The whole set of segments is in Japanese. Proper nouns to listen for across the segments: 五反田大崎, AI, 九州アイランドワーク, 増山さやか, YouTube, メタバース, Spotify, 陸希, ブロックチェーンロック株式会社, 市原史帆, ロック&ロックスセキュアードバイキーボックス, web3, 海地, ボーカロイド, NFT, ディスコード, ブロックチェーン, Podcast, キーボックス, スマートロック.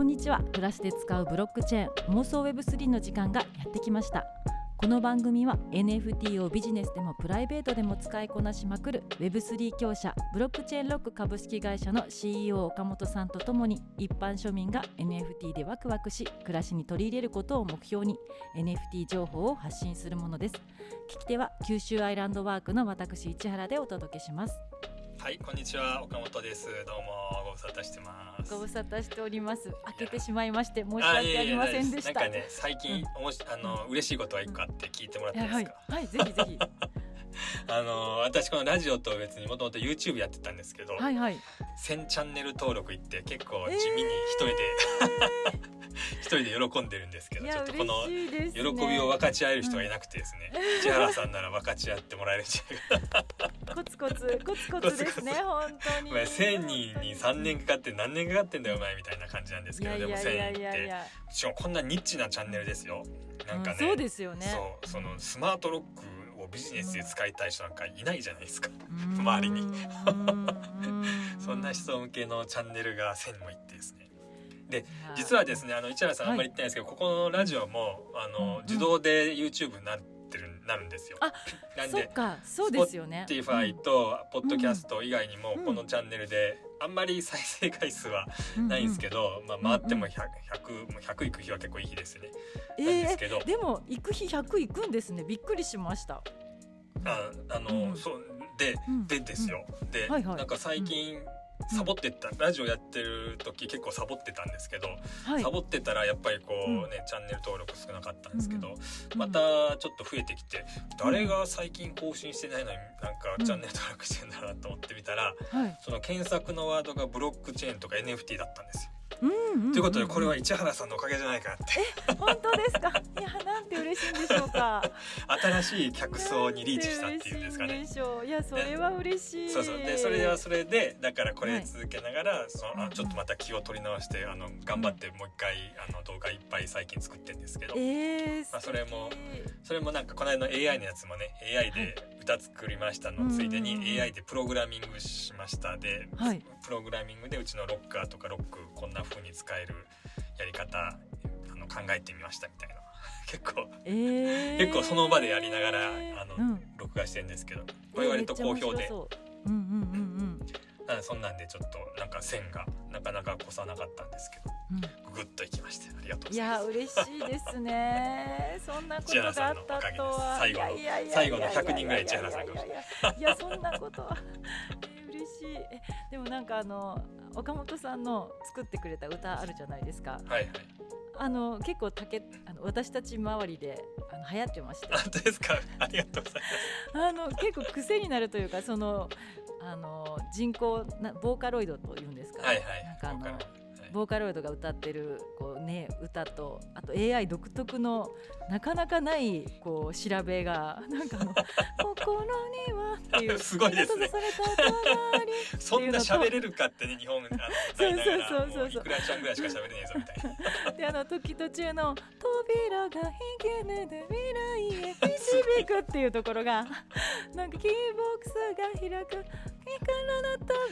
こんにちは。暮らしで使うブロックチェーン妄想 web3 の時間がやってきました。この番組は NFT をビジネスでもプライベートでも使いこなしまくる web3 強者ブロックチェーンロック株式会社の CEO 岡本さんとともに、一般庶民が NFT でワクワクし暮らしに取り入れることを目標に NFT 情報を発信するものです。聞き手は九州アイランドワークの私市原でお届けします。はい、こんにちは、岡本です。どうもご無沙汰してます。ご無沙汰しております。開けてしまいまして申し訳ありませんでした。なんかね、最近、嬉しいことは1個あって聞いてもらっていいですか？はい、ぜひぜひ。私このラジオと別にもともと YouTube やってたんですけど、はいはい、1000チャンネル登録いって結構地味に一人で、一人で喜んでるんですけど、ちょっとこの喜びを分かち合える人がいなくてですね、市原さんなら分かち合ってもらえるんじゃないか。コツコツですね。本当にお前1000人に3年かかって何年かかってんだよお前みたいな感じなんですけど、でも1000人ってしかもこんなニッチなチャンネルですよ。なんかね、そうですよね。そう、そのスマートロックをビジネスで使いたい人なんかいないじゃないですか、周りに。そんな人向けのチャンネルが1000もいってですね。で、実はですね、市原さんあんまり言ってないですけど、ここのラジオも自動で YouTube になるんですよ。なんで、そうですよね。Spotify と Podcast 以外にもこのチャンネルであんまり再生回数はないんですけど、まあ、回っても 100いく日は結構いい日ですね。なんですけど、でも行く日100いくんですね。びっくりしました。そうでですよ。で、なんか最近サボってた、ラジオやってる時結構サボってたんですけど、サボってたらやっぱりこうね、チャンネル登録少なかったんですけど、またちょっと増えてきて、誰が最近更新してないのになんかチャンネル登録してんだなと思ってみたら、その検索のワードがブロックチェーンとか NFT だったんですよ。ということで、これは市原さんのおかげじゃないかって。本当ですか？いや、なんて嬉しいんでしょうか。新しい客層にリーチしたっていうんですかね。いや、それは嬉しい。そうで、それはそれで、だからこれ続けながら、ちょっとまた気を取り直して頑張ってもう一回動画いっぱい最近作ってるんですけど、それもなんかこの間の AI のやつもね、 AI で歌作りましたのついでに AI でプログラミングしましたで、プログラミングでうちのロッカーとかロックこんな風に使えるやり方考えてみましたみたいな、結構その場でやりながら録画してるんですけど、これ割と好評で、そんなんでちょっとなんか線がなかなか越さなかったんですけど、グッといきまして、ありがとうございます。いや、嬉しいですね。そんなことがあったとは。最後の100人ぐらい千原さんが。いや、そんなことは嬉しい。でもなんか岡本さんの作ってくれた歌あるじゃないですか。はいはい。結構私たち周りで流行ってました。本当ですか？ありがとうございます。結構癖になるというか、その人工ボーカロイドというんですか。はいはい。なんかボーカロイドが歌ってるこう、ね、歌と、あと AI 独特のなかなかないこう調べが、なんか心にはっていうすごいですね。そんな喋れるかってね、日本歌いながらもういくらちゃんぐらいしか喋れねえぞみたいな。で、時途中の扉が引けねで未来へ導くっていうところが、なんかキーボックスが開く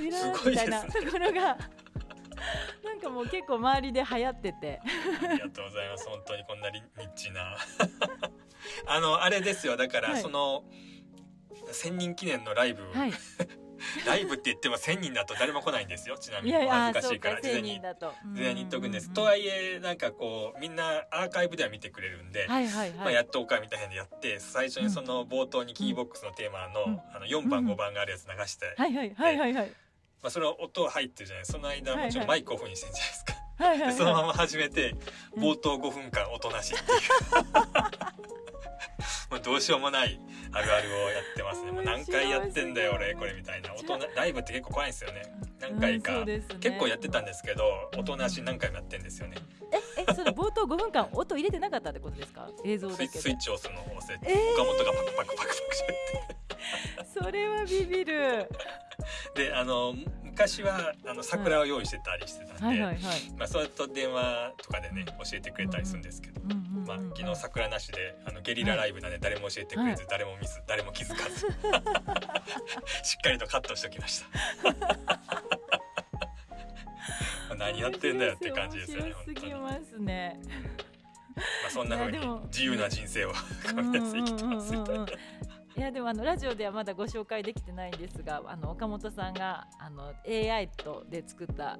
光の扉みたいなところが。なんかもう結構周りで流行ってて。ありがとうございます。本当にこんなにニッチなあれですよ。だから、その1000人記念のライブ、ライブって言っても1000人だと誰も来ないんですよ。ちなみに恥ずかしいから事前に言っとくんです。とはいえ、なんかこうみんなアーカイブでは見てくれるんで、やっとおかみたいなのやって、最初にその冒頭にキーボックスのテーマの4番5番があるやつ流して、それは音入ってるじゃない。その間もちろんマイクオフにしてるじゃないですか。そのまま始めて、冒頭5分間音なしっていう。もうどうしようもないあるあるをやってますね。もう何回やってんだよ俺これみたいな。ライブって結構怖いんですよね。何回か、結構やってたんですけど、音なし何回もやってるんですよね。それ冒頭5分間音入れてなかったってことですか？映像だけで。スイッチを押すのを押せて、岡本がパクパクパクパクしって。それはビビる。で、昔は桜を用意してたりしてたんで、そうやって電話とかでね教えてくれたりするんですけど、昨日桜なしでゲリラライブなんで誰も教えてくれず、誰もミス、誰も気づかずしっかりとカットしておきました。何やってんだよって感じですよね。面白すぎますね。まあ、そんな風に自由な人生を亀梨生きてますみたいな。いやでもラジオではまだご紹介できてないんですが、岡本さんがAI で作った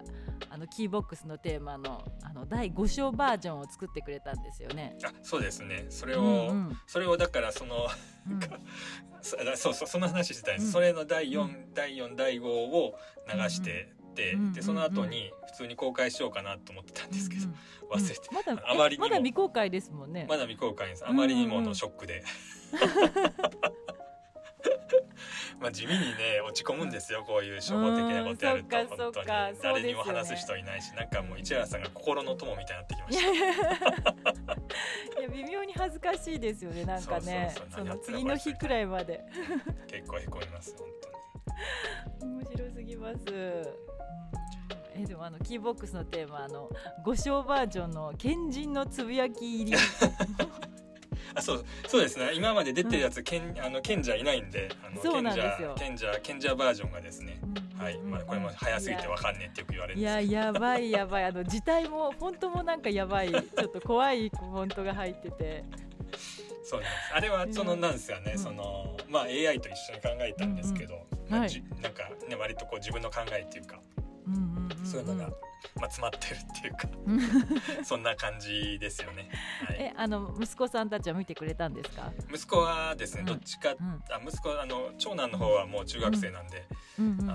キーボックスのテーマの、第5章バージョンを作ってくれたんですよね。あ、そうですね。それをだからその、うん、その話したいです、うん、それの第4第5を流して、うんでその後に普通に公開しようかなと思ってたんですけど、うん、忘れて、うん、あまりにもまだ未公開ですもんね。まだ未公開です。あまりにものショックで、まあ地味にね落ち込むんですよ、こういう初歩的なことやると。本当に誰にも話す人いないし、なんかもう市原さんが心の友みたいになってきました。いや微妙に恥ずかしいですよね、なんかね。その次の日くらいまで結構へこみます本当に。面白すぎます。でもキーボックスのテーマ5章バージョンの賢人のつぶやき入りあ、そうですね。今まで出てるやつ、うん、賢者いないんで、そうなんですよ。賢者バージョンがですね、うんうん、はい、まあ、これも早すぎてわかんねえってよく言われるんですけど、いややばい字体もフォントもなんかやばい、ちょっと怖いフォントが入っててそうなんです。あれはそのなんですよね、うん、そのまあ AI と一緒に考えたんですけど、うんうん、まあはい、なんかね割とこう自分の考えっていうか、うんうんうんうん、そういうのが、まあ、詰まってるっていうかそんな感じですよね、はい、息子さんたちは見てくれたんですか？息子はですね、どっちか、うん、息子長男の方はもう中学生なんで、うんうん、もう冷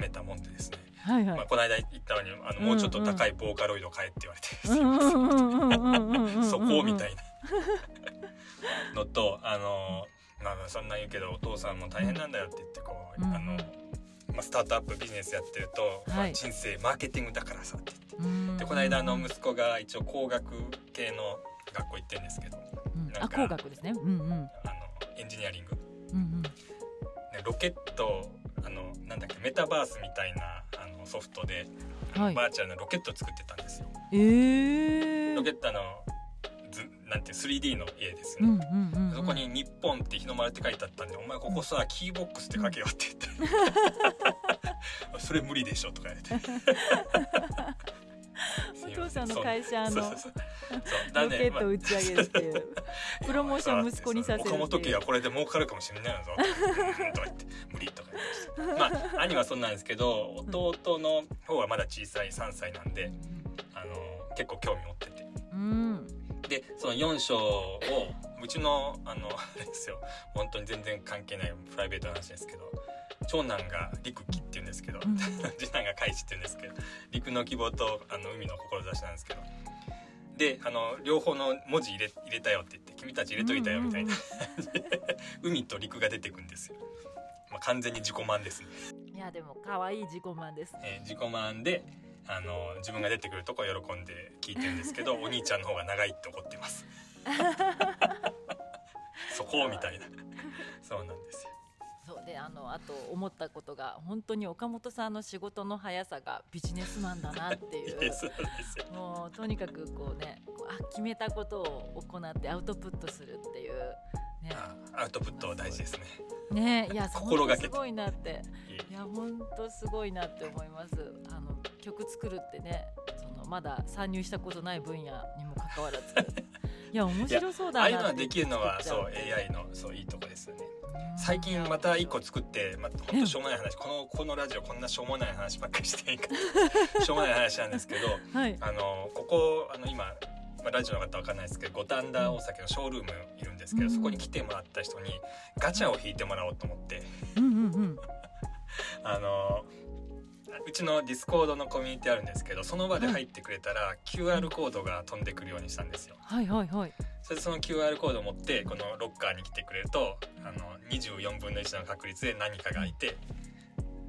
めたもんでですね、はいはい、まあ、この間言ったのにもうちょっと高いボーカロイド買えって言われてそこみたいなのとまあ、そんな言うけどお父さんも大変なんだよって言ってこう、うん、まあ、スタートアップビジネスやってると、はい、まあ、人生マーケティングだからさって言って、でこの間息子が一応工学系の学校行ってるんですけど、うん、なんか工学ですね、うんうん、エンジニアリング、うんうん、ロケットなんだっけメタバースみたいなソフトで、はい、バーチャルのロケット作ってたんですよ、ロケットなんて 3D の絵ですね、うんうんうんうん、そこに日本って日の丸って書いてあったんで、お前ここさキーボックスって書けよって言って、うん、それ無理でしょとか言ってお父さんの会社ロケット打ち上げるっていうプロモーション息子にさせるっていう、岡本家はこれで儲かるかもしれないぞとか言って無理とか言ってました。まあ兄はそんなんですけど、弟の方はまだ小さい3歳なんで、結構興味持ってて、うん、でその4章をうちのあれですよ、本当に全然関係ないプライベートな話ですけど、長男が陸希って言うんですけど、うん、次男が海地って言うんですけど、陸の希望と海の志なんですけど、で両方の文字入れたよって言って、君たち入れといたよみたいな、うんうん、海と陸が出てくるんですよ。まあ、完全に自己満ですね。いやでも可愛い自己満ですね。自己満で自分が出てくるとこ喜んで聞いてるんですけどお兄ちゃんの方が長いって怒ってますそこみたいなそうなんですよ。そうであと思ったことが、本当に岡本さんの仕事の速さがビジネスマンだなっていうもうとにかくこうね、決めたことを行ってアウトプットするっていうね、アウトプット大事ですね。ね、いや心がけてすごいなって、いや本当すごいなって思います。曲作るってね、まだ参入したことない分野にもかかわらず、いや面白そうだなって。ああいうのできるのはそう AI のそういいとこですよね。最近また一個作って、まあ、本当しょうもない話、このラジオこんなしょうもない話ばっかりしていいからしょうもない話なんですけど、はい、ここ今。まあ、ラジオの方は分かんないですけど、五反田大崎のショールームいるんですけど、そこに来てもらった人にガチャを引いてもらおうと思って、うんうんうん、うちのディスコードのコミュニティあるんですけど、その場で入ってくれたら QR コードが飛んでくるようにしたんですよ、はいはいはい、それでその QR コードを持ってこのロッカーに来てくれると24分の1の確率で何かがいて、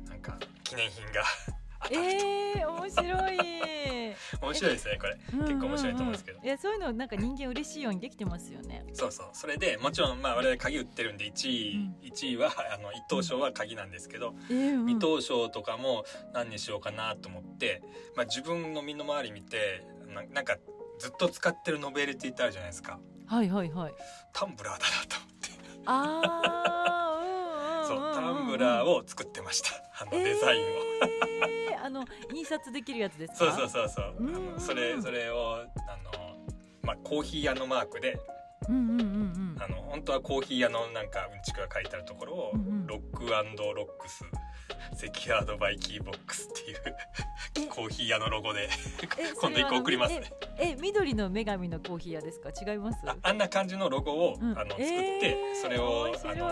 なんか記念品が面白い面白いですねこれ、うんうんうん、結構面白いと思うんですけど、いやそういうのなんか人間嬉しいようにできてますよねそうそれでもちろん、まあ、我々鍵売ってるんで1位は一等賞は鍵なんですけど、うん、二等賞とかも何にしようかなと思って、まあ、自分の身の回り見てなんかずっと使ってるノベルティってあるじゃないですか、はいはいはい、タンブラーだなと思ってそうタンブラーを作ってました、デザインを印刷できるやつですか？そうそうそうそう、それをまあ、コーヒー屋のマークで、うんうんうんうん、本当はコーヒー屋のなんかうんちくが書いてあるところを、うんうん、ロック&ロックスセキュアードバイキーボックスっていうコーヒー屋のロゴで今度1個送りますね。緑の女神のコーヒー屋ですか？違います？ あんな感じのロゴを、うん、作って、それを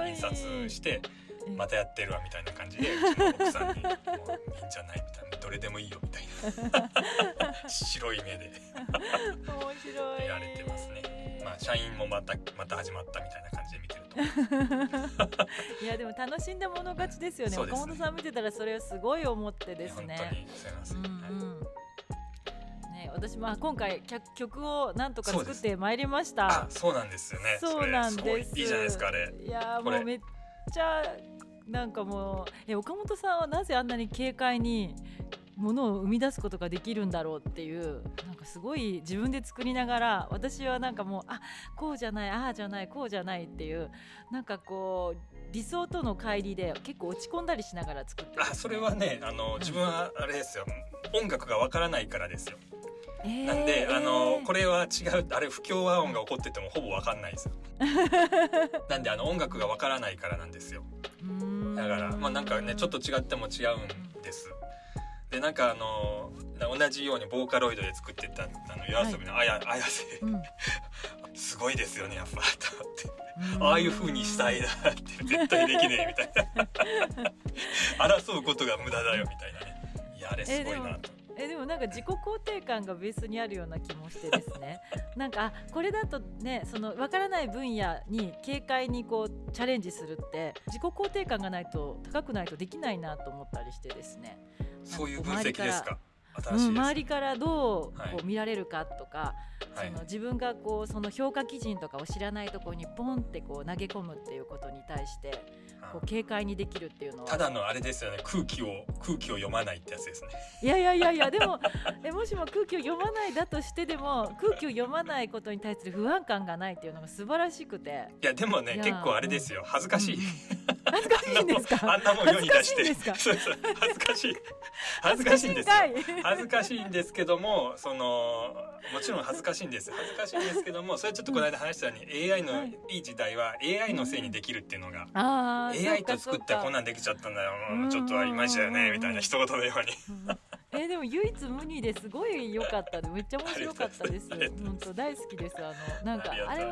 印刷してまたやってるわみたいな感じでうちの奥さんにもういいんじゃないみたいな、どれでもいいよみたいな白い目で言われてますね。まあ、社員もまた始まったみたいな感じで見てるといやでも楽しんだもの勝ちですよね。岡本さん見てたらそれをすごい思ってですね、本当にすいません、うんうんね、私も今回曲をなんとか作ってまいりました。そうなんですよね。そうなんです。いいじゃないですかあれ。いやもうめっじゃあなんかもう岡本さんはなぜあんなに軽快にものを生み出すことができるんだろうっていう、なんかすごい自分で作りながら、私はなんかもうあこうじゃないああじゃないこうじゃないっていう、なんかこう理想との乖離で結構落ち込んだりしながら作ってる、ね、あそれはね自分はあれですよ音楽がわからないからですよ。なんでこれは違うあれ不協和音が起こっててもほぼ分かんないですよなんで音楽が分からないからなんですよ。だからまあなんかねちょっと違っても違うんです。でなんか同じようにボーカロイドで作ってた夜遊びの綾瀬、うん、すごいですよねやっぱと思ってああいう風にしたいなって絶対できねえみたいな争うことが無駄だよみたいなね。いやあれすごいなと。でもなんか自己肯定感がベースにあるような気もしてですねなんかこれだとねその分からない分野に軽快にこうチャレンジするって自己肯定感がないと高くないとできないなと思ったりしてですね。そういう分析ですか？新しいですね。周りからどうこう見られるかとか、はい、その自分がこうその評価基準とかを知らないところにポンってこう投げ込むっていうことに対してこう軽快にできるっていうのはただのあれですよね、空気を読まないってやつですね。いやいやいやいやでももしも空気を読まないだとしてでも空気を読まないことに対する不安感がないっていうのが素晴らしくて。いやでもね結構あれですよ恥ずかしい、うん、恥ずかしいんですか？あんなもん世に出して恥ずかしい恥ずかしいんですよ恥ずかしいんですけどももちろん恥ずかしいんです恥ずかしいんですけどもそれちょっとこの間話したように、うん、AI のいい時代は AI のせいにできるっていうのが、うん、AI と作ったらこんなんできちゃったんだよちょっとはいまいちだよねみたいな一言のように、うんでも唯一無二ですごい良かったでめっちゃ面白かったです本当大好きです。なんかあれ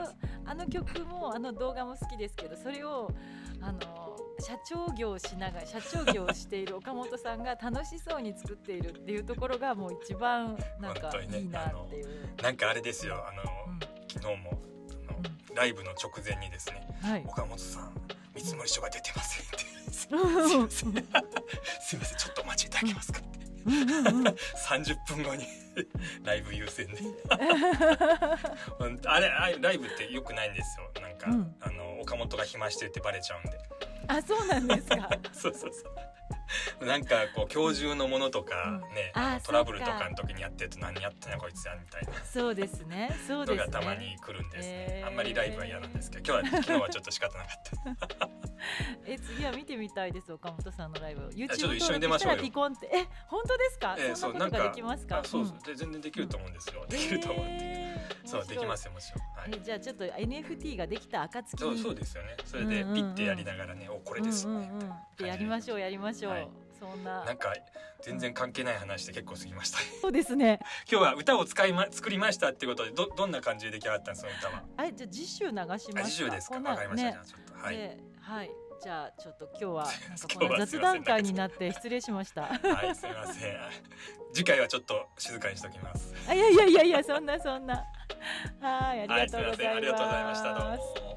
あの曲も動画も好きですけどそれを社長業をしている岡本さんが楽しそうに作っているっていうところがもう一番なんかいいなっていう、ね、なんかあれですようん、昨日もライブの直前にですね、はい、岡本さん見積書が出てませんってすいませんちょっとお待ちいただけますかって30分後にライブ優先であれライブって良くないんですよなんか、うん、岡本が暇してるってバレちゃうんで。あそうなんですかそうそうそうなんかこう今日中のものとかね、うん、トラブルとかの時にやってると何やってんのこいつやみたいなそうですねそうですねのがたまに来るんですね、あんまりライブは嫌なんですけど昨日はちょっと仕方なかった次は見てみたいです岡本さんのライブ YouTube 登録したらピコンって本当ですか、そんなことができますか？そうそう全然できると思うんですよ、うん、できると思うっていう、そうできますよもちろん、はいじゃあちょっと NFT ができた暁にそうですよねそれでピッてやりながらね、うんうんうん、おこれですね、うんうんうん、やりましょうやりましょう、はい、そんななんか全然関係ない話で結構過ぎましたそうですね今日は歌を作りましたってことで どんな感じで出来上がったんですか歌は？じゃあ次週流しますか？次週ですか？わかりました、ね、じゃあちょっとはいじゃあちょっと今日はなんかこの雑談会になって失礼しましたはいすいません次回はちょっと静かにしておきますいやそんなはいありがとうございましたどうも。